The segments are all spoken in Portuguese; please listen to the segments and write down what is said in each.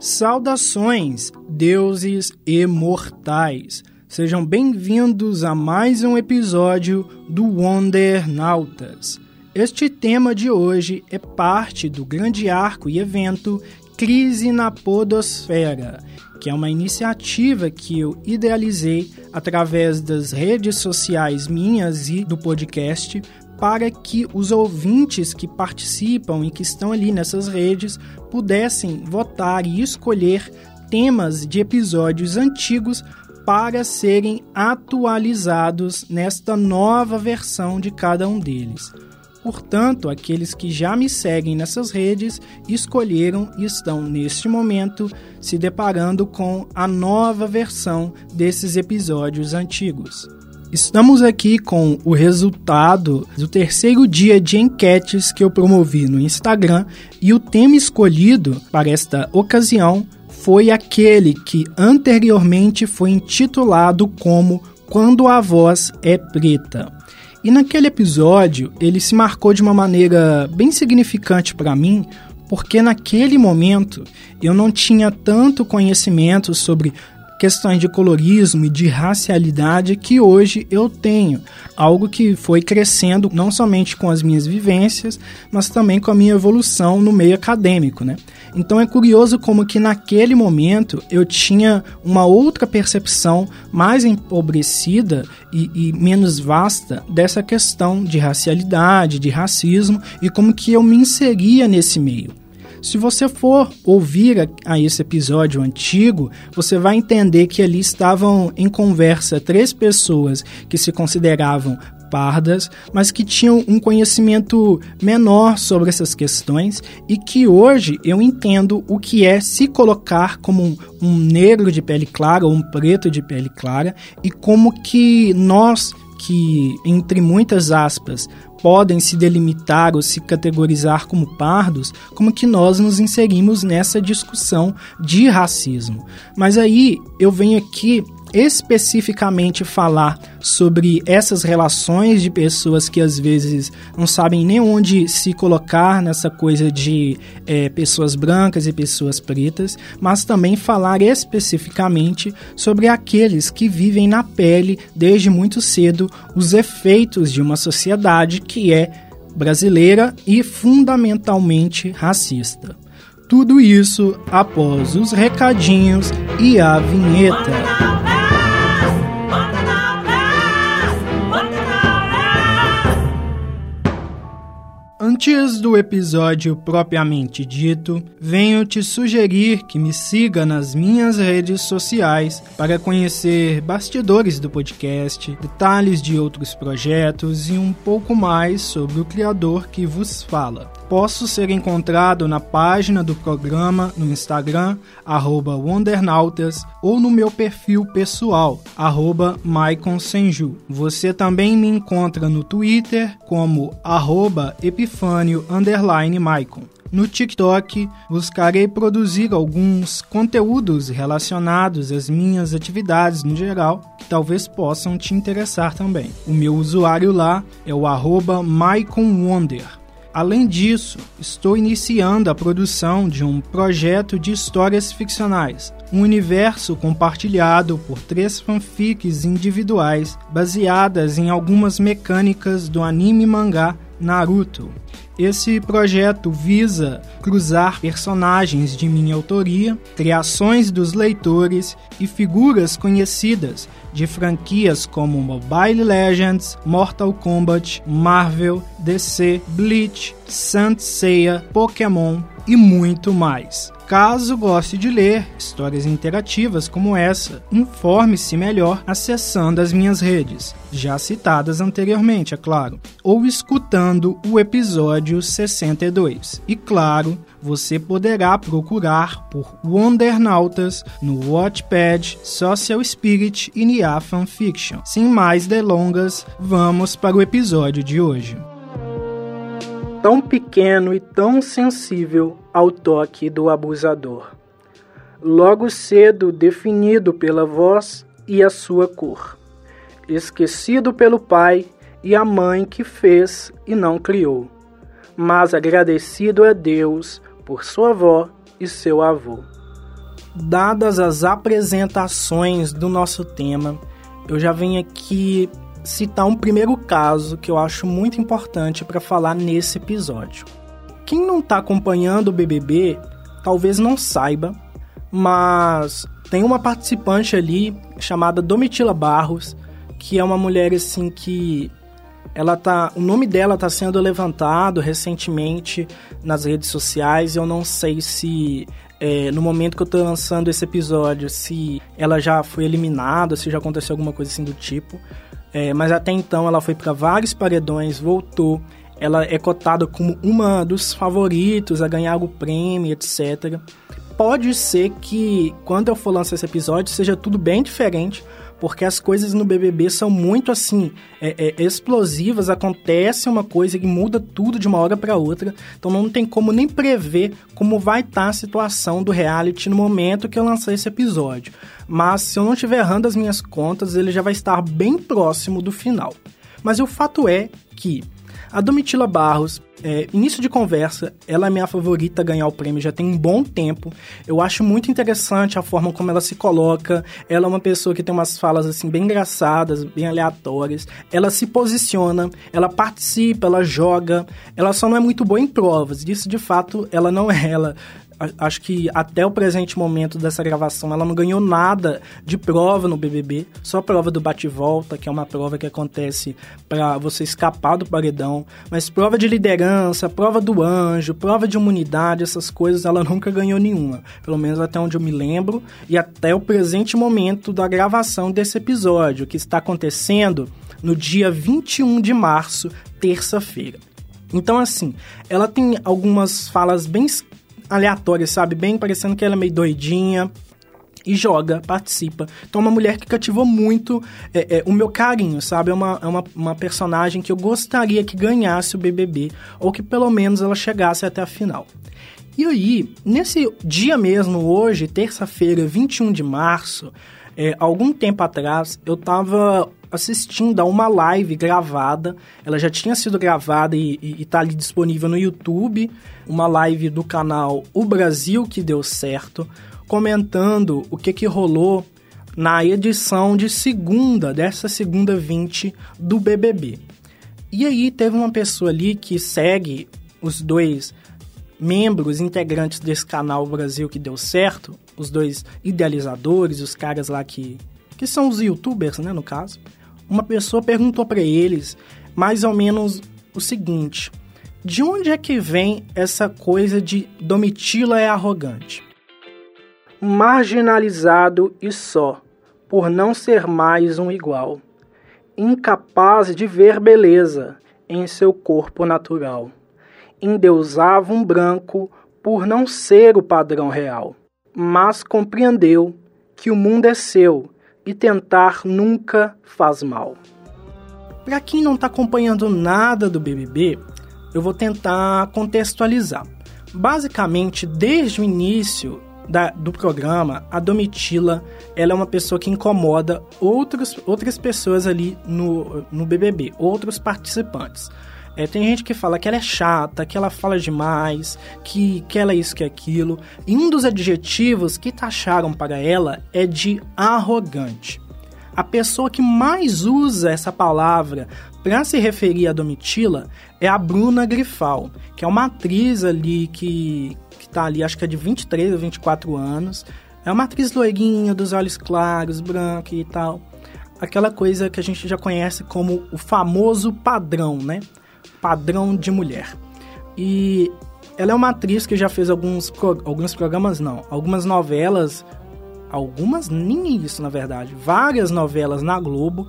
Saudações, deuses imortais! Sejam bem-vindos a mais um episódio do Wondernautas. Este tema de hoje é parte do grande arco e evento Crise na Podosfera, que é uma iniciativa que eu idealizei através das redes sociais minhas e do podcast, para que os ouvintes que participam e que estão ali nessas redes pudessem votar e escolher temas de episódios antigos para serem atualizados nesta nova versão de cada um deles. Portanto, aqueles que já me seguem nessas redes escolheram e estão, neste momento, se deparando com a nova versão desses episódios antigos. Estamos aqui com o resultado do terceiro dia de enquetes que eu promovi no Instagram, e o tema escolhido para esta ocasião foi aquele que anteriormente foi intitulado como Quando a Voz é Preta. E naquele episódio ele se marcou de uma maneira bem significante para mim, porque naquele momento eu não tinha tanto conhecimento sobre questões de colorismo e de racialidade que hoje eu tenho, algo que foi crescendo não somente com as minhas vivências, mas também com a minha evolução no meio acadêmico, né? Então é curioso como que naquele momento eu tinha uma outra percepção mais empobrecida e menos vasta dessa questão de racialidade, de racismo, e como que eu me inseria nesse meio. Se você for ouvir a esse episódio antigo, você vai entender que ali estavam em conversa três pessoas que se consideravam pardas, mas que tinham um conhecimento menor sobre essas questões, e que hoje eu entendo o que é se colocar como um negro de pele clara ou um preto de pele clara, e como que nós, que entre muitas aspas podem se delimitar ou se categorizar como pardos, como que nós nos inserimos nessa discussão de racismo. Mas aí eu venho aqui especificamente falar sobre essas relações de pessoas que às vezes não sabem nem onde se colocar nessa coisa de pessoas brancas e pessoas pretas, mas também falar especificamente sobre aqueles que vivem na pele desde muito cedo os efeitos de uma sociedade que é brasileira e fundamentalmente racista. Tudo isso após os recadinhos e a vinheta. Antes do episódio propriamente dito, venho te sugerir que me siga nas minhas redes sociais para conhecer bastidores do podcast, detalhes de outros projetos e um pouco mais sobre o criador que vos fala. Posso ser encontrado na página do programa no Instagram, @wondernautas, ou no meu perfil pessoal, @maiconsenju. Você também me encontra no Twitter como @epifânio_maicon. No TikTok, buscarei produzir alguns conteúdos relacionados às minhas atividades no geral, que talvez possam te interessar também. O meu usuário lá é o @maiconwonder. Além disso, estou iniciando a produção de um projeto de histórias ficcionais, um universo compartilhado por três fanfics individuais baseadas em algumas mecânicas do anime e mangá Naruto. Esse projeto visa cruzar personagens de minha autoria, criações dos leitores e figuras conhecidas de franquias como Mobile Legends, Mortal Kombat, Marvel, DC, Bleach, Saint Seiya, Pokémon e muito mais. Caso goste de ler histórias interativas como essa, informe-se melhor acessando as minhas redes, já citadas anteriormente, é claro, ou escutando o episódio 62. E claro, você poderá procurar por Wondernautas no Wattpad, Social Spirit e Nia Fanfiction. Sem mais delongas, vamos para o episódio de hoje. Tão pequeno e tão sensível ao toque do abusador, logo cedo definido pela voz e a sua cor, esquecido pelo pai e a mãe que fez e não criou, mas agradecido a Deus por sua avó e seu avô. dadas as apresentações do nosso tema, eu já venho aqui citar um primeiro caso que eu acho muito importante para falar nesse episódio. Quem não está acompanhando o BBB talvez não saiba, mas tem uma participante ali chamada Domitila Barros, que é uma mulher assim que ela tá, o nome dela está sendo levantado recentemente nas redes sociais. Eu não sei se no momento que eu estou lançando esse episódio, se ela já foi eliminada, se já aconteceu alguma coisa assim do tipo. Mas até então ela foi para vários paredões, voltou. Ela é cotada como uma dos favoritos a ganhar o prêmio, etc. Pode ser que quando eu for lançar esse episódio seja tudo bem diferente, porque as coisas no BBB são muito assim, explosivas, acontece uma coisa que muda tudo de uma hora para outra, então não tem como nem prever como vai estar a situação do reality no momento que eu lançar esse episódio. Mas se eu não estiver errando as minhas contas, ele já vai estar bem próximo do final. Mas o fato é que a Domitila Barros, início de conversa, ela é minha favorita a ganhar o prêmio já tem um bom tempo. Eu acho muito interessante a forma como ela se coloca. Ela é uma pessoa que tem umas falas assim bem engraçadas, bem aleatórias. Ela se posiciona, ela participa, ela joga. Ela só não é muito boa em provas. Disso, de fato, ela não é ela. Acho que até o presente momento dessa gravação ela não ganhou nada de prova no BBB, só a prova do bate-volta, que é uma prova que acontece para você escapar do paredão, mas prova de liderança, prova do anjo, prova de imunidade, essas coisas ela nunca ganhou nenhuma, pelo menos até onde eu me lembro e até o presente momento da gravação desse episódio, que está acontecendo no dia 21 de março, terça-feira. Então assim, ela tem algumas falas bem aleatória, sabe? Bem parecendo que ela é meio doidinha e joga, participa. Então é uma mulher que cativou muito o meu carinho, sabe? É uma personagem que eu gostaria que ganhasse o BBB ou que pelo menos ela chegasse até a final. E aí, nesse dia mesmo, hoje, terça-feira, 21 de março, algum tempo atrás, eu tava assistindo a uma live gravada, ela já tinha sido gravada e tá ali disponível no YouTube, uma live do canal O Brasil Que Deu Certo, comentando o que rolou na edição de segunda, dessa segunda 20 do BBB. E aí teve uma pessoa ali que segue os dois membros integrantes desse canal O Brasil Que Deu Certo, os dois idealizadores, os caras lá que são os youtubers, né, no caso. Uma pessoa perguntou para eles mais ou menos o seguinte: de onde é que vem essa coisa de Domitila é arrogante? Marginalizado e só, por não ser mais um igual. Incapaz de ver beleza em seu corpo natural. Endeusava um branco por não ser o padrão real. Mas compreendeu que o mundo é seu e tentar nunca faz mal. Para quem não está acompanhando nada do BBB, eu vou tentar contextualizar. Basicamente, desde o início do programa, a Domitila ela é uma pessoa que incomoda outras pessoas ali no BBB, outros participantes. Tem gente que fala que ela é chata, que ela fala demais, que ela é isso, que é aquilo. E um dos adjetivos que taxaram para ela é de arrogante. A pessoa que mais usa essa palavra para se referir a Domitila é a Bruna Grifal, que é uma atriz ali que tá ali, acho que é de 23 ou 24 anos. É uma atriz loirinha, dos olhos claros, branca e tal. Aquela coisa que a gente já conhece como o famoso padrão, né? Padrão de mulher. E ela é uma atriz que já fez alguns programas, não, algumas novelas, algumas nem isso na verdade, várias novelas na Globo.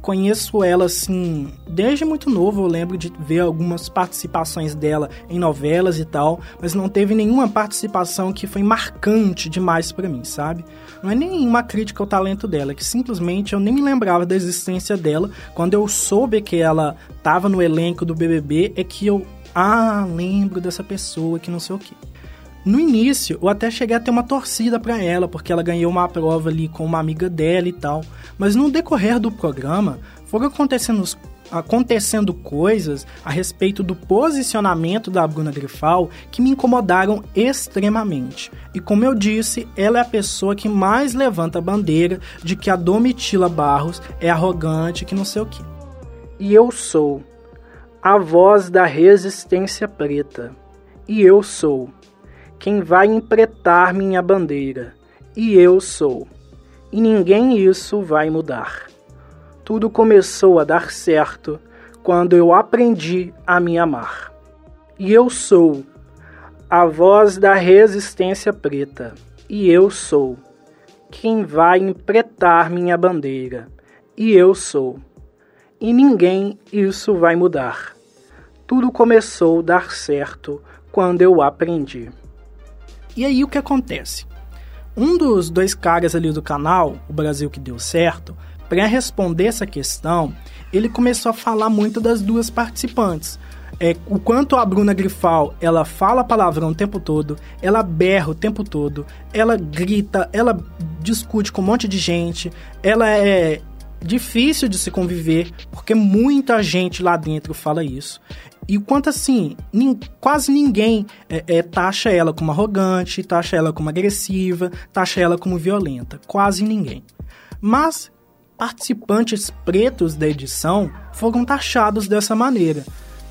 Conheço ela assim desde muito novo, eu lembro de ver algumas participações dela em novelas e tal, mas não teve nenhuma participação que foi marcante demais pra mim, sabe? Não é nenhuma crítica ao talento dela, que simplesmente eu nem me lembrava da existência dela. Quando eu soube que ela tava no elenco do BBB é que eu, lembro dessa pessoa que não sei o quê. No início, eu até cheguei a ter uma torcida pra ela, porque ela ganhou uma prova ali com uma amiga dela e tal. Mas no decorrer do programa, foram acontecendo acontecendo coisas a respeito do posicionamento da Bruna Grifal que me incomodaram extremamente. E como eu disse, ela é a pessoa que mais levanta a bandeira de que a Domitila Barros é arrogante, que não sei o quê. E eu sou a voz da resistência preta. E eu sou quem vai empretar minha bandeira. E eu sou. E ninguém isso vai mudar. Tudo começou a dar certo quando eu aprendi a me amar. E eu sou a voz da resistência preta. E eu sou quem vai empretar minha bandeira. E eu sou. E ninguém isso vai mudar. Tudo começou a dar certo quando eu aprendi. E aí o que acontece? Um dos dois caras ali do canal, O Brasil Que Deu Certo, para responder essa questão, ele começou a falar muito das duas participantes. O quanto a Bruna Grifal, ela fala palavrão o tempo todo, ela berra o tempo todo, ela grita, ela discute com um monte de gente, ela é difícil de se conviver, porque muita gente lá dentro fala isso. E o quanto, assim, quase ninguém taxa ela como arrogante, taxa ela como agressiva, taxa ela como violenta. Quase ninguém. Mas participantes pretos da edição foram taxados dessa maneira.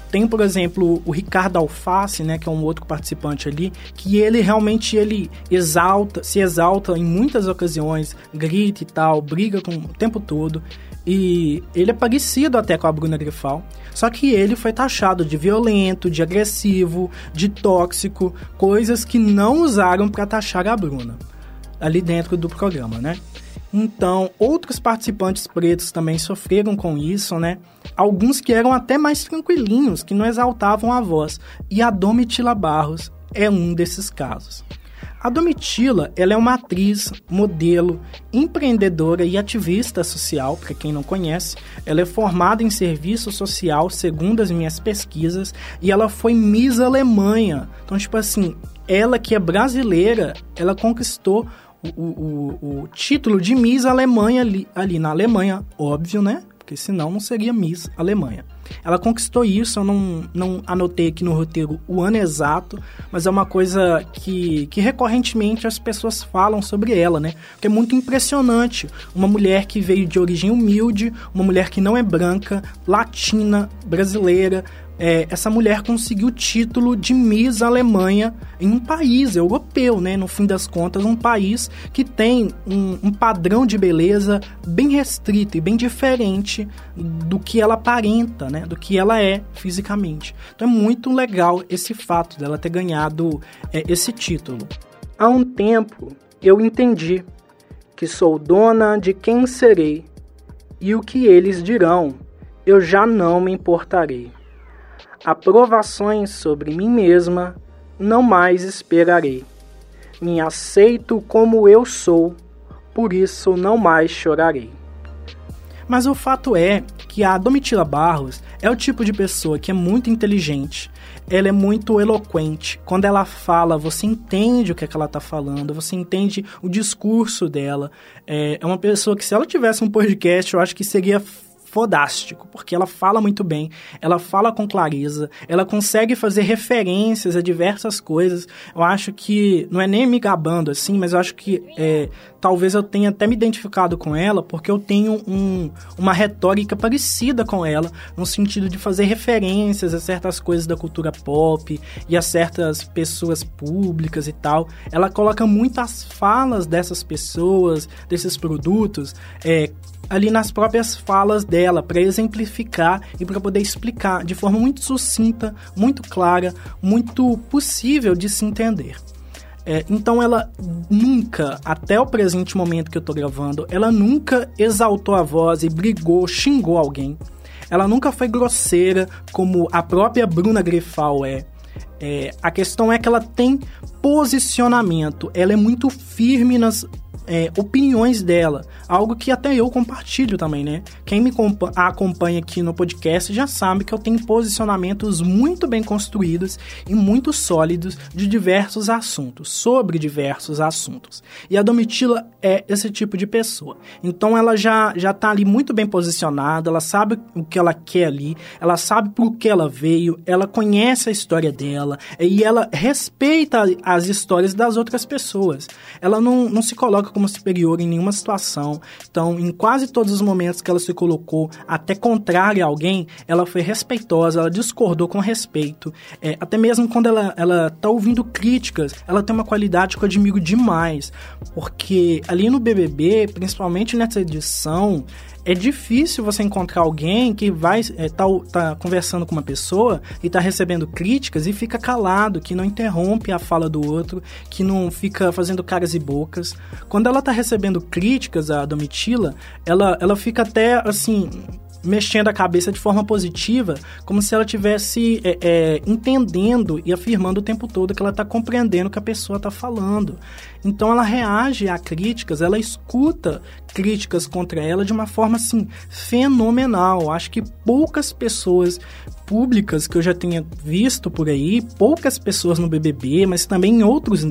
Tem, por exemplo, o Ricardo Alface, né, que é um outro participante ali, que ele realmente se exalta em muitas ocasiões, grita e tal, briga com o tempo todo. E ele é parecido até com a Bruna Grifal, só que ele foi taxado de violento, de agressivo, de tóxico, coisas que não usaram para taxar a Bruna ali dentro do programa, né? Então, outros participantes pretos também sofreram com isso, né? Alguns que eram até mais tranquilinhos, que não exaltavam a voz. E a Domitila Barros é um desses casos. A Domitila, ela é uma atriz, modelo, empreendedora e ativista social, para quem não conhece. Ela é formada em serviço social, segundo as minhas pesquisas, e ela foi Miss Alemanha. Então, tipo assim, ela que é brasileira, ela conquistou o título de Miss Alemanha ali na Alemanha, óbvio, né? Porque senão não seria Miss Alemanha. Ela conquistou isso, eu não anotei aqui no roteiro o ano exato, mas é uma coisa que recorrentemente as pessoas falam sobre ela, né? Porque é muito impressionante. Uma mulher que veio de origem humilde, uma mulher que não é branca, latina, brasileira, essa mulher conseguiu o título de Miss Alemanha em um país europeu, né? No fim das contas, um país que tem um padrão de beleza bem restrito e bem diferente do que ela aparenta, né? Do que ela é fisicamente. Então é muito legal esse fato dela ter ganhado esse título. Há um tempo eu entendi que sou dona de quem serei e o que eles dirão eu já não me importarei. Aprovações sobre mim mesma não mais esperarei. Me aceito como eu sou, por isso não mais chorarei. Mas o fato é que a Domitila Barros é o tipo de pessoa que é muito inteligente, ela é muito eloquente. Quando ela fala, você entende o que é que ela tá falando, você entende o discurso dela. É uma pessoa que, se ela tivesse um podcast, eu acho que seria fodástico, porque ela fala muito bem, ela fala com clareza, ela consegue fazer referências a diversas coisas. Eu acho que, não é nem me gabando assim, mas eu acho que talvez eu tenha até me identificado com ela, porque eu tenho uma retórica parecida com ela, no sentido de fazer referências a certas coisas da cultura pop e a certas pessoas públicas e tal. Ela coloca muitas falas dessas pessoas, desses produtos, ali nas próprias falas dela, para exemplificar e para poder explicar de forma muito sucinta, muito clara, muito possível de se entender. Então ela nunca, até o presente momento que eu tô gravando, ela nunca exaltou a voz e brigou, xingou alguém. Ela nunca foi grosseira, como a própria Bruna Grifal é. A questão é que ela tem posicionamento, ela é muito firme nas opiniões dela, algo que até eu compartilho também, né? Quem me acompanha aqui no podcast já sabe que eu tenho posicionamentos muito bem construídos e muito sólidos de diversos assuntos, sobre diversos assuntos. E a Domitila é esse tipo de pessoa. Então ela já tá ali muito bem posicionada, ela sabe o que ela quer ali, ela sabe pro que ela veio, ela conhece a história dela e ela respeita as histórias das outras pessoas. Ela não se coloca como superior em nenhuma situação. Então, em quase todos os momentos que ela se colocou até contrária a alguém, ela foi respeitosa, ela discordou com respeito. Até mesmo quando ela tá ouvindo críticas, ela tem uma qualidade que eu admiro demais, porque ali no BBB, principalmente nessa edição, é difícil você encontrar alguém que vai tá conversando com uma pessoa e tá recebendo críticas e fica calado, que não interrompe a fala do outro, que não fica fazendo caras e bocas. Quando ela tá recebendo críticas, a Domitila, ela fica até assim, mexendo a cabeça de forma positiva, como se ela estivesse entendendo e afirmando o tempo todo que ela está compreendendo o que a pessoa está falando. Então ela reage a críticas, ela escuta críticas contra ela de uma forma assim, fenomenal. Acho que poucas pessoas públicas que eu já tenha visto por aí, poucas pessoas no BBB, mas também em outros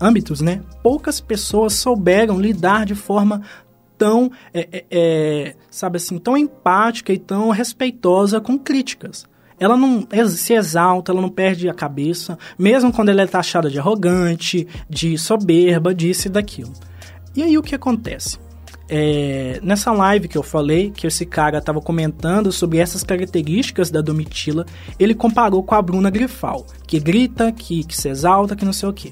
âmbitos, né? Poucas pessoas souberam lidar de forma tão, sabe assim, tão empática e tão respeitosa com críticas. Ela não se exalta, ela não perde a cabeça, mesmo quando ela é taxada de arrogante, de soberba, disso e daquilo. E aí o que acontece? Nessa live que eu falei, que esse cara estava comentando sobre essas características da Domitila, ele comparou com a Bruna Grifal, que grita, que se exalta, que não sei o quê.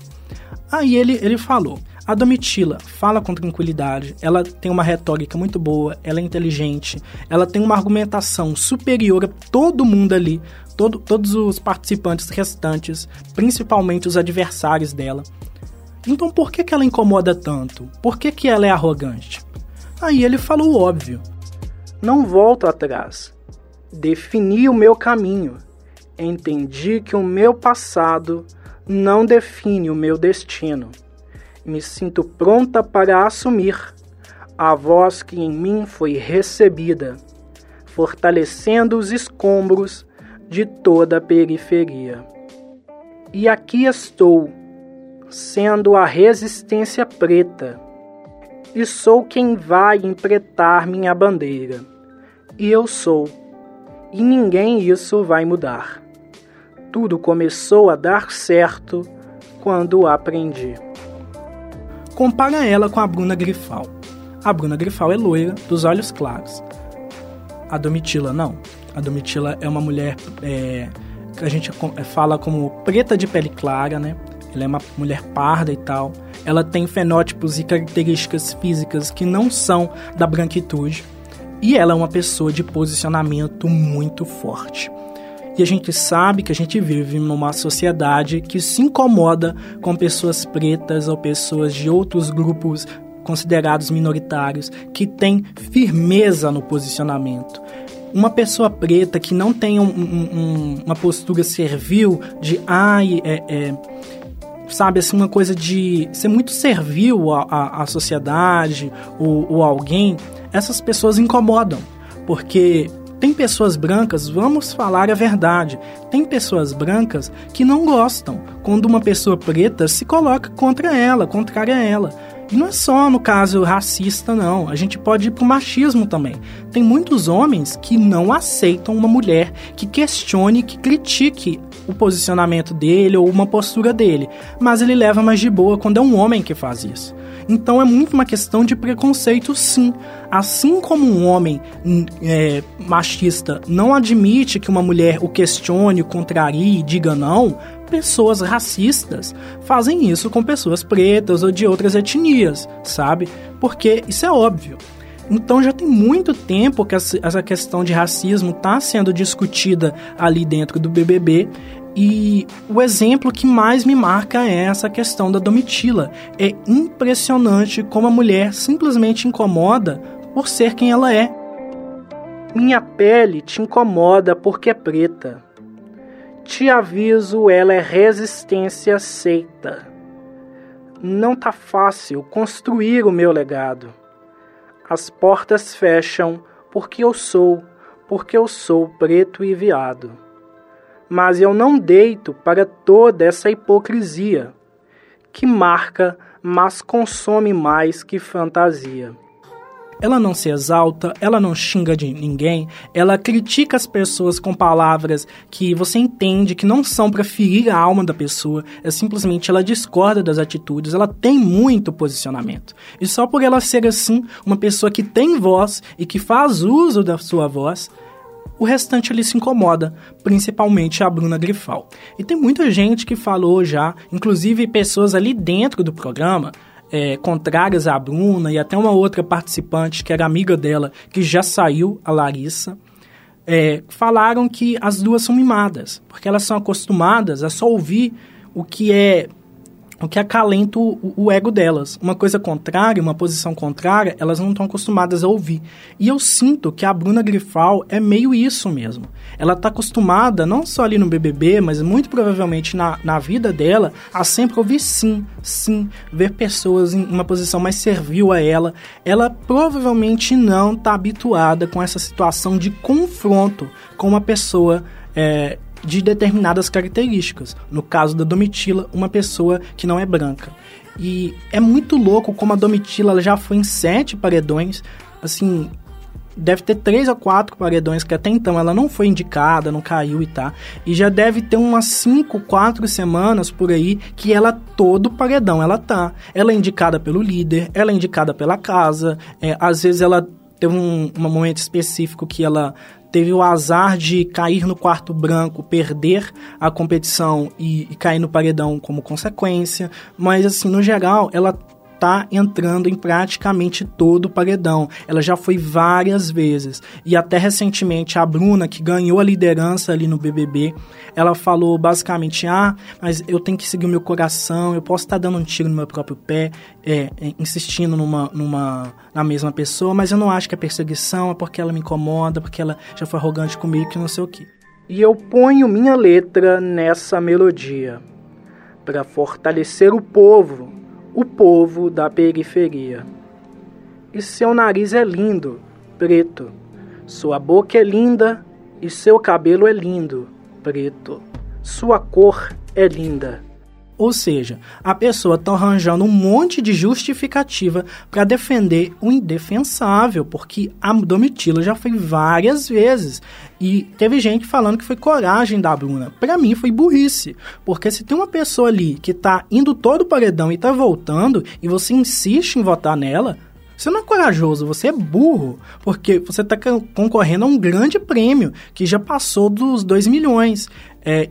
Aí ele falou: a Domitila fala com tranquilidade, ela tem uma retórica muito boa, ela é inteligente, ela tem uma argumentação superior a todo mundo ali, todos os participantes restantes, principalmente os adversários dela. Então por que que ela incomoda tanto? Por que que ela é arrogante? Aí ele falou o óbvio: não volto atrás, defini o meu caminho, entendi que o meu passado não define o meu destino. Me sinto pronta para assumir a voz que em mim foi recebida, fortalecendo os escombros de toda a periferia. E aqui estou, sendo a resistência preta, e sou quem vai empretar minha bandeira. E eu sou, e ninguém isso vai mudar. Tudo começou a dar certo quando aprendi. Compara ela com a Bruna Grifal. A Bruna Grifal é loira, dos olhos claros. A Domitila não. A Domitila é uma mulher que a gente fala como preta de pele clara, né? Ela é uma mulher parda e tal. Ela tem fenótipos e características físicas que não são da branquitude. E ela é uma pessoa de posicionamento muito forte. E a gente sabe que a gente vive numa sociedade que se incomoda com pessoas pretas ou pessoas de outros grupos considerados minoritários, que têm firmeza no posicionamento. Uma pessoa preta que não tem uma postura servil de sabe, assim, uma coisa de ser muito servil à sociedade ou alguém, essas pessoas incomodam, porque tem pessoas brancas, vamos falar a verdade, tem pessoas brancas que não gostam quando uma pessoa preta se coloca contra ela, contrária a ela. E não é só no caso racista, não. A gente pode ir pro machismo também. Tem muitos homens que não aceitam uma mulher que questione, que critique o posicionamento dele ou uma postura dele, mas ele leva mais de boa quando é um homem que faz isso. Então é muito uma questão de preconceito, sim. Assim como um homem machista não admite que uma mulher o questione, o contrarie e diga não, pessoas racistas fazem isso com pessoas pretas ou de outras etnias, sabe? Porque isso é óbvio. Então já tem muito tempo que essa questão de racismo está sendo discutida ali dentro do BBB. E o exemplo que mais me marca é essa questão da Domitila. É impressionante como a mulher simplesmente incomoda por ser quem ela é. Minha pele te incomoda porque é preta. Te aviso, ela é resistência aceita. não tá fácil construir o meu legado. As portas fecham porque eu sou preto e viado. Mas eu não deito para toda essa hipocrisia, que marca, mas consome mais que fantasia. Ela não se exalta, ela não xinga de ninguém, ela critica as pessoas com palavras que você entende que não são para ferir a alma da pessoa, é simplesmente ela discorda das atitudes, ela tem muito posicionamento. E só por ela ser assim, uma pessoa que tem voz e que faz uso da sua voz, o restante ele se incomoda, principalmente a Bruna Grifal. E tem muita gente que falou já, inclusive pessoas ali dentro do programa, contrárias à Bruna e até uma outra participante que era amiga dela, que já saiu, a Larissa, falaram que as duas são mimadas, porque elas são acostumadas a só ouvir o que acalenta o ego delas. Uma coisa contrária, uma posição contrária, elas não estão acostumadas a ouvir. E eu sinto que a Bruna Grifal é meio isso mesmo. Ela está acostumada, não só ali no BBB, mas muito provavelmente na vida dela, a sempre ouvir sim, ver pessoas em uma posição mais servil a ela. Ela provavelmente não está habituada com essa situação de confronto com uma pessoa de determinadas características, no caso da Domitila, uma pessoa que não é branca. E é muito louco como a Domitila ela já foi em 7 paredões, assim, deve ter 3 ou 4 paredões que até então ela não foi indicada, não caiu e tá, e já deve ter umas 4 semanas por aí que ela, todo paredão ela tá, ela é indicada pelo líder, ela é indicada pela casa, às vezes ela teve um momento específico que ela teve o azar de cair no quarto branco, perder a competição e cair no paredão como consequência, mas assim, no geral, ela tá entrando em praticamente todo o paredão, ela já foi várias vezes, e até recentemente a Bruna, que ganhou a liderança ali no BBB, ela falou basicamente, mas eu tenho que seguir o meu coração, eu posso estar dando um tiro no meu próprio pé, insistindo na mesma pessoa, mas eu não acho que é perseguição, é porque ela me incomoda, porque ela já foi arrogante comigo, que não sei o quê. E eu ponho minha letra nessa melodia, para fortalecer o povo da periferia. E seu nariz é lindo, preto. Sua boca é linda e seu cabelo é lindo, preto. Sua cor é linda. Ou seja, a pessoa tá arranjando um monte de justificativa para defender o indefensável, porque a Domitila já foi várias vezes. E teve gente falando que foi coragem da Bruna. Pra mim foi burrice, porque se tem uma pessoa ali que tá indo todo o paredão e tá voltando, e você insiste em votar nela, você não é corajoso, você é burro, porque você tá concorrendo a um grande prêmio que já passou dos 2 milhões.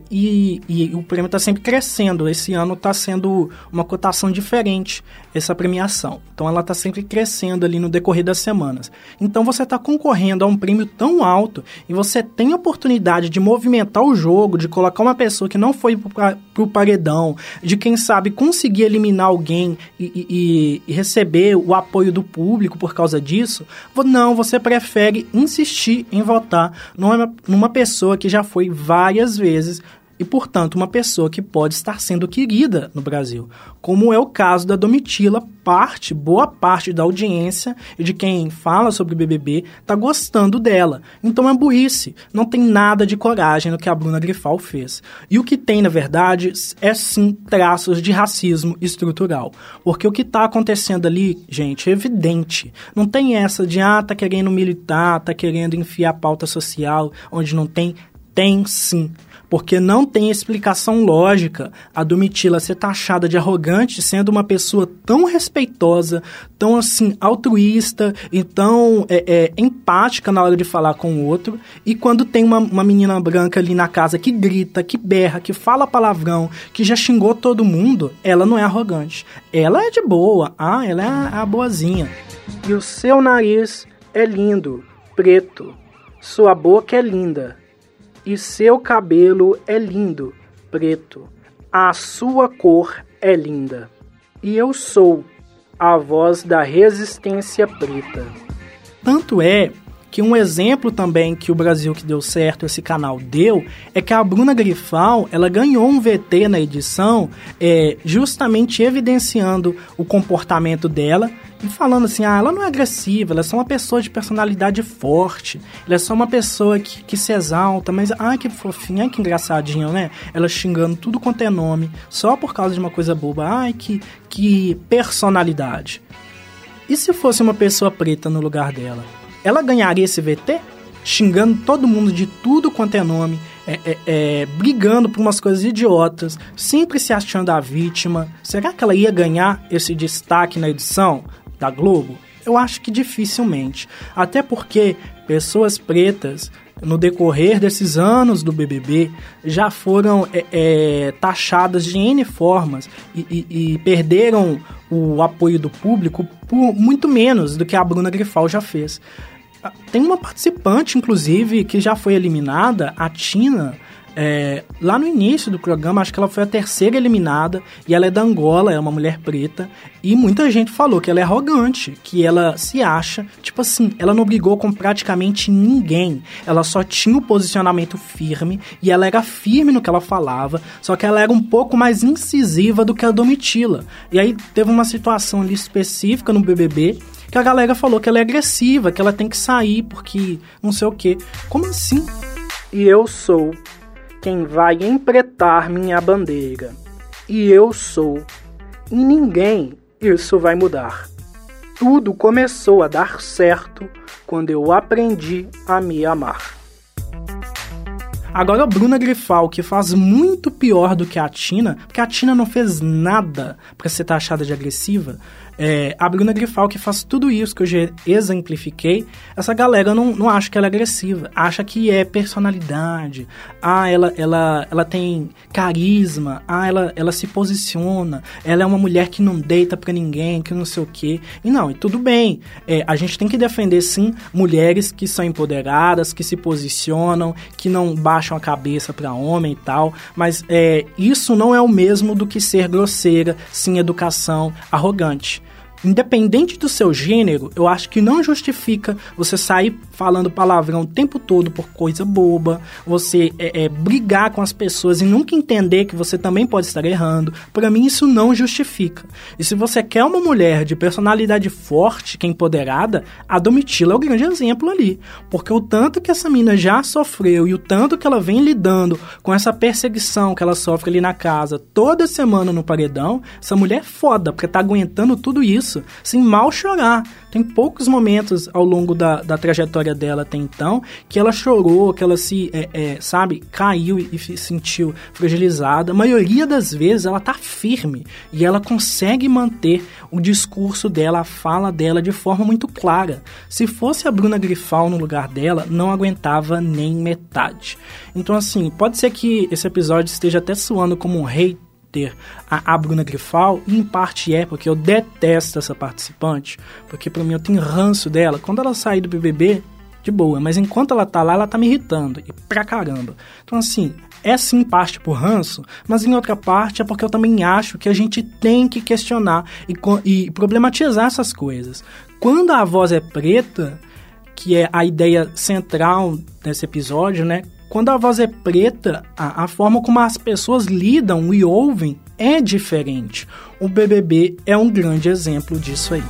E o prêmio está sempre crescendo. Esse ano está sendo uma cotação diferente, essa premiação. Então ela está sempre crescendo ali no decorrer das semanas. Então você está concorrendo a um prêmio tão alto e você tem a oportunidade de movimentar o jogo, de colocar uma pessoa que não foi pro paredão, de quem sabe conseguir eliminar alguém e receber o apoio do público por causa disso. Não, você prefere insistir em votar numa pessoa que já foi várias vezes e, portanto, uma pessoa que pode estar sendo querida no Brasil, como é o caso da Domitila. Boa parte da audiência e de quem fala sobre o BBB tá gostando dela. Então é burrice, não tem nada de coragem no que a Bruna Grifal fez. E o que tem, na verdade, é sim traços de racismo estrutural. Porque o que tá acontecendo ali, gente, é evidente. Não tem essa de, tá querendo militar, tá querendo enfiar pauta social onde não tem. Tem sim, porque não tem explicação lógica a Domitila ser taxada de arrogante sendo uma pessoa tão respeitosa, tão assim altruísta e tão empática na hora de falar com o outro, e quando tem uma menina branca ali na casa que grita, que berra, que fala palavrão, que já xingou todo mundo, ela não é arrogante, ela é de boa, ela é a boazinha. E o seu nariz é lindo, preto, sua boca é linda. E seu cabelo é lindo, preto. A sua cor é linda. E eu sou a voz da resistência preta. Tanto é que um exemplo também que o Brasil Que Deu Certo, esse canal deu, é que a Bruna Grifal, ela ganhou um VT na edição, justamente evidenciando o comportamento dela e falando assim, ela não é agressiva, ela é só uma pessoa de personalidade forte, ela é só uma pessoa que se exalta, mas, que fofinha, que engraçadinha, né? Ela xingando tudo quanto é nome, só por causa de uma coisa boba, que personalidade. E se fosse uma pessoa preta no lugar dela? Ela ganharia esse VT? Xingando todo mundo de tudo quanto é nome, brigando por umas coisas idiotas, sempre se achando a vítima. Será que ela ia ganhar esse destaque na edição da Globo? Eu acho que dificilmente. Até porque pessoas pretas, no decorrer desses anos do BBB, já foram taxadas de N formas e perderam o apoio do público por muito menos do que a Bruna Grifal já fez. Tem uma participante, inclusive, que já foi eliminada, a Tina, lá no início do programa, acho que ela foi a terceira eliminada, e ela é da Angola, é uma mulher preta, e muita gente falou que ela é arrogante, que ela se acha, tipo assim, ela não brigou com praticamente ninguém, ela só tinha um posicionamento firme, e ela era firme no que ela falava, só que ela era um pouco mais incisiva do que a Domitila. E aí teve uma situação ali específica no BBB, que a galera falou que ela é agressiva, que ela tem que sair porque não sei o quê. Como assim? E eu sou quem vai empretar minha bandeira. E eu sou. E ninguém isso vai mudar. Tudo começou a dar certo quando eu aprendi a me amar. Agora a Bruna Grifal, que faz muito pior do que a Tina, porque a Tina não fez nada pra ser taxada de agressiva, a Bruna Grifal, que faz tudo isso que eu já exemplifiquei, essa galera não acha que ela é agressiva, acha que é personalidade, ela tem carisma, ela se posiciona, ela é uma mulher que não deita pra ninguém, que não sei o quê. E não, e tudo bem, a gente tem que defender sim mulheres que são empoderadas, que se posicionam, que não baixam a cabeça pra homem e tal, mas isso não é o mesmo do que ser grosseira, sem educação, arrogante. Independente do seu gênero, eu acho que não justifica você sair falando palavrão o tempo todo por coisa boba, você brigar com as pessoas e nunca entender que você também pode estar errando. Pra mim, isso não justifica. E se você quer uma mulher de personalidade forte, que é empoderada, a Domitila é o grande exemplo ali. Porque o tanto que essa mina já sofreu e o tanto que ela vem lidando com essa perseguição que ela sofre ali na casa toda semana no paredão, essa mulher é foda, porque tá aguentando tudo isso sem mal chorar. Tem poucos momentos ao longo da trajetória dela até então que ela chorou, que ela se, caiu e se sentiu fragilizada. A maioria das vezes ela tá firme e ela consegue manter o discurso dela, a fala dela de forma muito clara. Se fosse a Bruna Grifal no lugar dela, não aguentava nem metade. Então assim, pode ser que esse episódio esteja até soando como um hate a Bruna Grifal, e em parte é porque eu detesto essa participante, porque pra mim eu tenho ranço dela. Quando ela sair do BBB, de boa, mas enquanto ela tá lá, ela tá me irritando, e pra caramba. Então assim, é sim parte por ranço, mas em outra parte é porque eu também acho que a gente tem que questionar e problematizar essas coisas. Quando a voz é preta, que é a ideia central desse episódio, né? Quando a voz é preta, a forma como as pessoas lidam e ouvem é diferente. O BBB é um grande exemplo disso aí.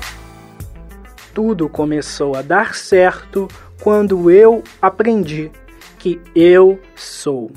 Tudo começou a dar certo quando eu aprendi que eu sou.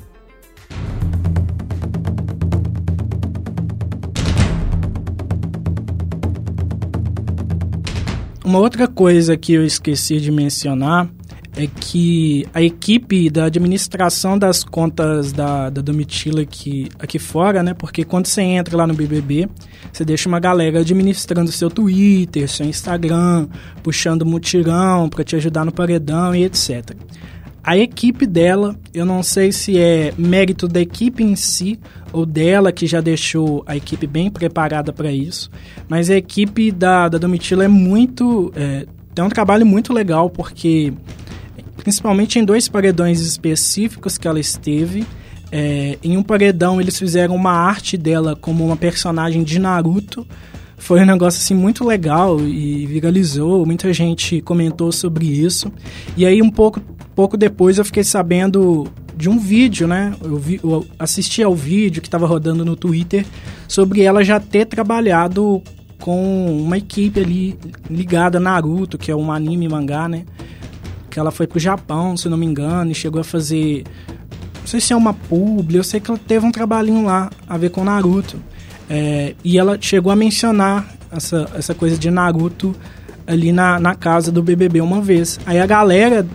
Uma outra coisa que eu esqueci de mencionar é que a equipe da administração das contas da Domitila aqui fora, né? Porque quando você entra lá no BBB, você deixa uma galera administrando seu Twitter, seu Instagram, puxando mutirão para te ajudar no paredão e etc. A equipe dela, eu não sei se é mérito da equipe em si ou dela, que já deixou a equipe bem preparada para isso, mas a equipe da Domitila é muito... tem um trabalho muito legal, porque... principalmente em 2 paredões específicos que ela esteve. Em um paredão, eles fizeram uma arte dela como uma personagem de Naruto, Foi um negócio assim muito legal e viralizou, muita gente comentou sobre isso. E aí pouco depois eu fiquei sabendo de um vídeo, né? Eu assisti ao vídeo que estava rodando no Twitter sobre ela já ter trabalhado com uma equipe ali ligada a Naruto, que é um anime e mangá, né? Que ela foi pro Japão, se não me engano, e chegou a fazer... Não sei se é uma publi, eu sei que ela teve um trabalhinho lá a ver com Naruto. E ela chegou a mencionar essa coisa de Naruto ali na casa do BBB uma vez. Aí a galera,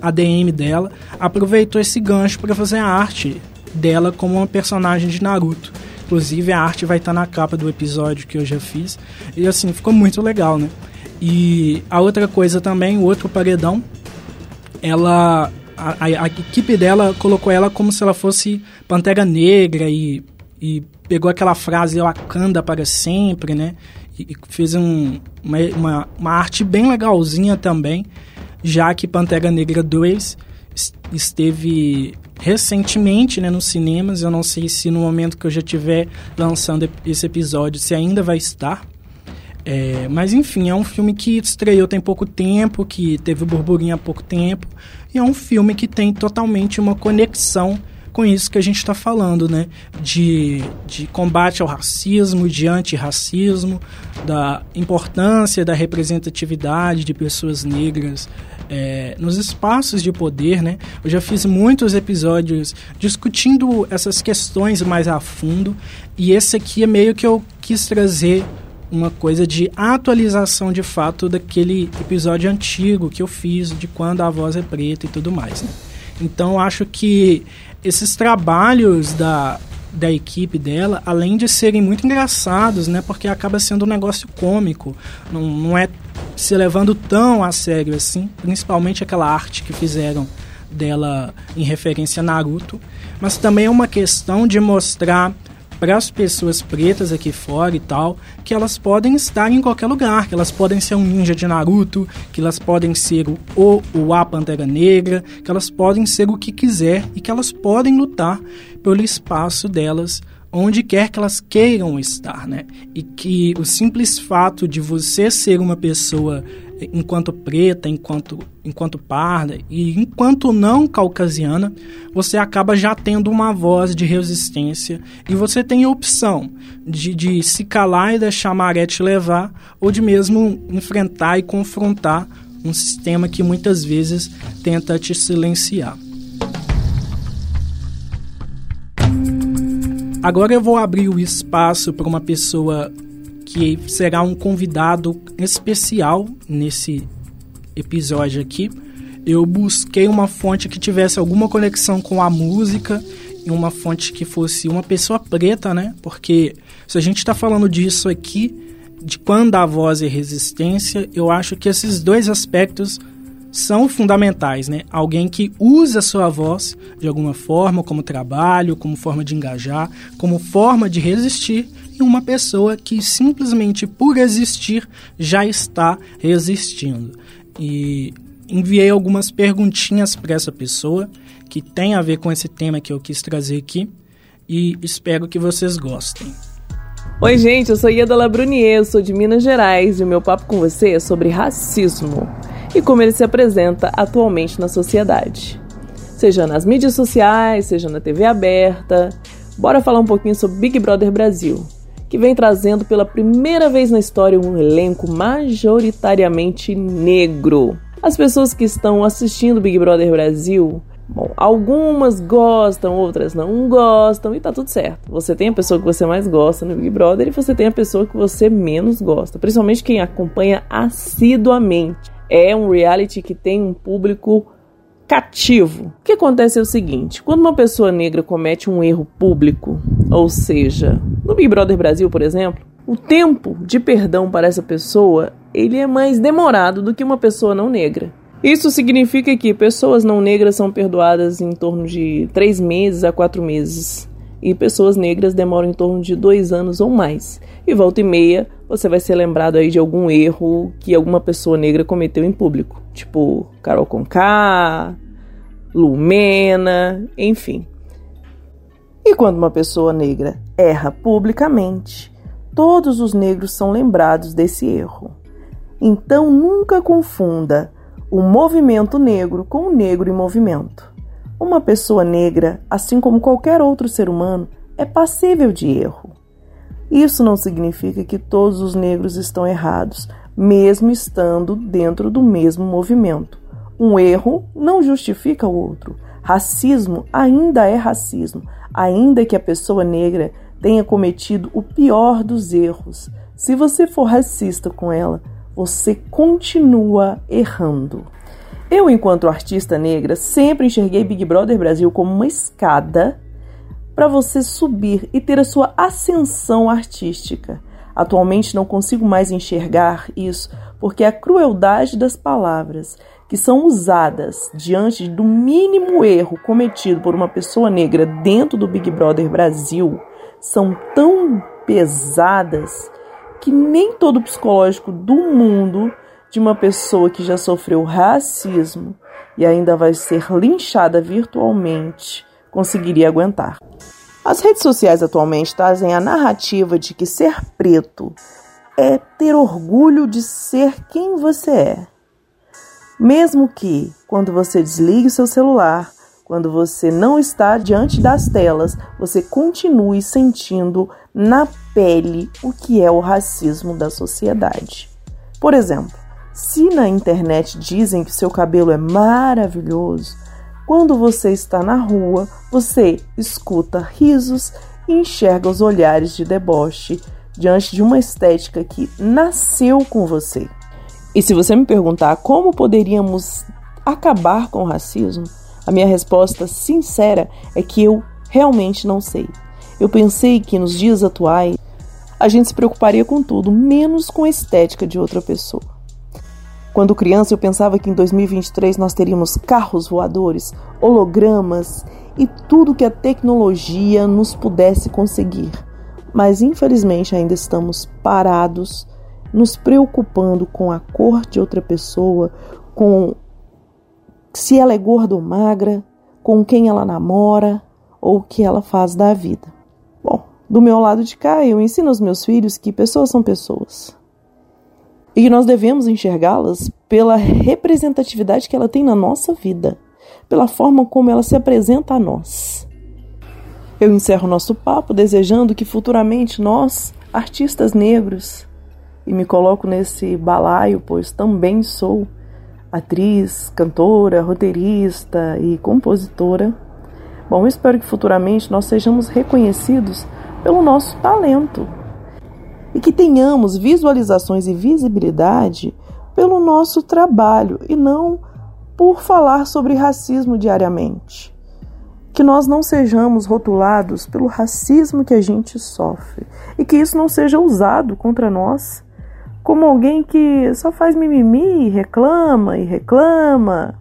a DM dela, aproveitou esse gancho para fazer a arte dela como uma personagem de Naruto. Inclusive a arte vai estar na capa do episódio que eu já fiz. E assim, ficou muito legal, né? E a outra coisa também, o outro paredão, ela... A equipe dela colocou ela como se ela fosse Pantera Negra e pegou aquela frase Wakanda para sempre, né? E fez uma arte bem legalzinha também, já que Pantera Negra 2 esteve recentemente, né, nos cinemas. Eu não sei se no momento que eu já estiver lançando esse episódio se ainda vai estar. Mas enfim, é um filme que estreou tem pouco tempo, que teve burburinho há pouco tempo, e é um filme que tem totalmente uma conexão com isso que a gente está falando, né? De combate ao racismo, de antirracismo, da importância da representatividade de pessoas negras nos espaços de poder, né? Eu já fiz muitos episódios discutindo essas questões mais a fundo, e esse aqui é meio que eu quis trazer uma coisa de atualização de fato daquele episódio antigo que eu fiz, de quando a voz é preta e tudo mais, né? Então acho que esses trabalhos da equipe dela, além de serem muito engraçados, né, porque acaba sendo um negócio cômico, não é se levando tão a sério assim, principalmente aquela arte que fizeram dela em referência a Naruto, mas também é uma questão de mostrar para as pessoas pretas aqui fora e tal, que elas podem estar em qualquer lugar, que elas podem ser um ninja de Naruto, que elas podem ser a Pantera Negra, que elas podem ser o que quiser e que elas podem lutar pelo espaço delas, onde quer que elas queiram estar, né? E que o simples fato de você ser uma pessoa enquanto preta, enquanto parda e enquanto não caucasiana, você acaba já tendo uma voz de resistência e você tem a opção de se calar e deixar a maré te levar, ou de mesmo enfrentar e confrontar um sistema que muitas vezes tenta te silenciar. Agora eu vou abrir o espaço para uma pessoa que será um convidado especial nesse episódio aqui. Eu busquei uma fonte que tivesse alguma conexão com a música e uma fonte que fosse uma pessoa preta, né? Porque se a gente está falando disso aqui, de quando a voz é resistência, eu acho que esses dois aspectos são fundamentais, né? Alguém que usa a sua voz de alguma forma, como trabalho, como forma de engajar, como forma de resistir, uma pessoa que simplesmente por existir já está resistindo. E enviei algumas perguntinhas para essa pessoa que tem a ver com esse tema que eu quis trazer aqui e espero que vocês gostem. Oi gente, eu sou Ieda Labrunier, sou de Minas Gerais e o meu papo com você é sobre racismo e como ele se apresenta atualmente na sociedade, seja nas mídias sociais, seja na TV aberta. Bora falar um pouquinho sobre Big Brother Brasil, que vem trazendo pela primeira vez na história um elenco majoritariamente negro. As pessoas que estão assistindo Big Brother Brasil, bom, algumas gostam, outras não gostam, e tá tudo certo. Você tem a pessoa que você mais gosta no Big Brother e você tem a pessoa que você menos gosta, principalmente quem acompanha assiduamente. É um reality que tem um público cativo. O que acontece é o seguinte: quando uma pessoa negra comete um erro público, ou seja, no Big Brother Brasil, por exemplo, o tempo de perdão para essa pessoa, ele é mais demorado do que uma pessoa não negra. Isso significa que pessoas não negras são perdoadas em torno de 3 meses a 4 meses, e pessoas negras demoram em torno de 2 anos ou mais. E volta e meia, você vai ser lembrado aí de algum erro que alguma pessoa negra cometeu em público. Tipo, Carol Conká, Lumena, enfim. E quando uma pessoa negra erra publicamente, todos os negros são lembrados desse erro. Então nunca confunda o movimento negro com o negro em movimento. Uma pessoa negra, assim como qualquer outro ser humano, é passível de erro. Isso não significa que todos os negros estão errados, mesmo estando dentro do mesmo movimento. Um erro não justifica o outro. Racismo ainda é racismo, ainda que a pessoa negra tenha cometido o pior dos erros. Se você for racista com ela, você continua errando. Eu, enquanto artista negra, sempre enxerguei Big Brother Brasil como uma escada para você subir e ter a sua ascensão artística. Atualmente não consigo mais enxergar isso, porque a crueldade das palavras que são usadas diante do mínimo erro cometido por uma pessoa negra dentro do Big Brother Brasil são tão pesadas que nem todo psicológico do mundo de uma pessoa que já sofreu racismo e ainda vai ser linchada virtualmente conseguiria aguentar. As redes sociais atualmente trazem a narrativa de que ser preto é ter orgulho de ser quem você é. Mesmo que, quando você desligue o seu celular, quando você não está diante das telas, você continue sentindo na pele o que é o racismo da sociedade. Por exemplo, se na internet dizem que seu cabelo é maravilhoso, quando você está na rua, você escuta risos e enxerga os olhares de deboche diante de uma estética que nasceu com você. E se você me perguntar como poderíamos acabar com o racismo, a minha resposta sincera é que eu realmente não sei. Eu pensei que nos dias atuais a gente se preocuparia com tudo, menos com a estética de outra pessoa. Quando criança, eu pensava que em 2023 nós teríamos carros voadores, hologramas e tudo que a tecnologia nos pudesse conseguir. Mas, infelizmente, ainda estamos parados, nos preocupando com a cor de outra pessoa, com se ela é gorda ou magra, com quem ela namora ou o que ela faz da vida. Bom, do meu lado de cá, eu ensino aos meus filhos que pessoas são pessoas. E que nós devemos enxergá-las pela representatividade que ela tem na nossa vida, pela forma como ela se apresenta a nós. Eu encerro nosso papo desejando que futuramente nós, artistas negros, e me coloco nesse balaio, pois também sou atriz, cantora, roteirista e compositora. Bom, eu espero que futuramente nós sejamos reconhecidos pelo nosso talento. E que tenhamos visualizações e visibilidade pelo nosso trabalho e não por falar sobre racismo diariamente. Que nós não sejamos rotulados pelo racismo que a gente sofre e que isso não seja usado contra nós como alguém que só faz mimimi e reclama e reclama.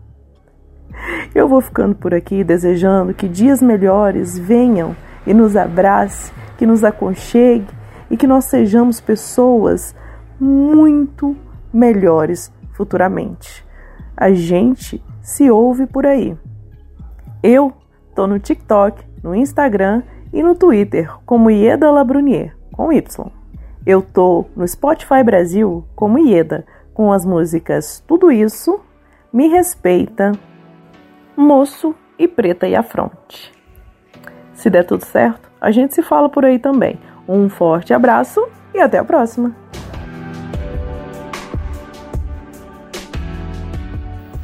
Eu vou ficando por aqui desejando que dias melhores venham e nos abrace, que nos aconchegue, e que nós sejamos pessoas muito melhores futuramente. A gente se ouve por aí. Eu tô no TikTok, no Instagram e no Twitter como Ieda Labrunier, com Y. Eu tô no Spotify Brasil como Ieda, com as músicas Tudo Isso, Me Respeita, Moço e Preta e Afronte. Se der tudo certo, a gente se fala por aí também. Um forte abraço e até a próxima!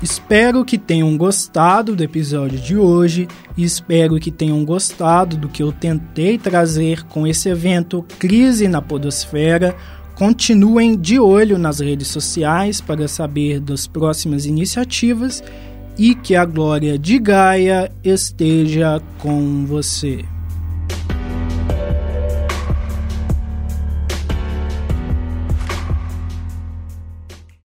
Espero que tenham gostado do episódio de hoje e espero que tenham gostado do que eu tentei trazer com esse evento Crise na Podosfera. Continuem de olho nas redes sociais para saber das próximas iniciativas e que a glória de Gaia esteja com você.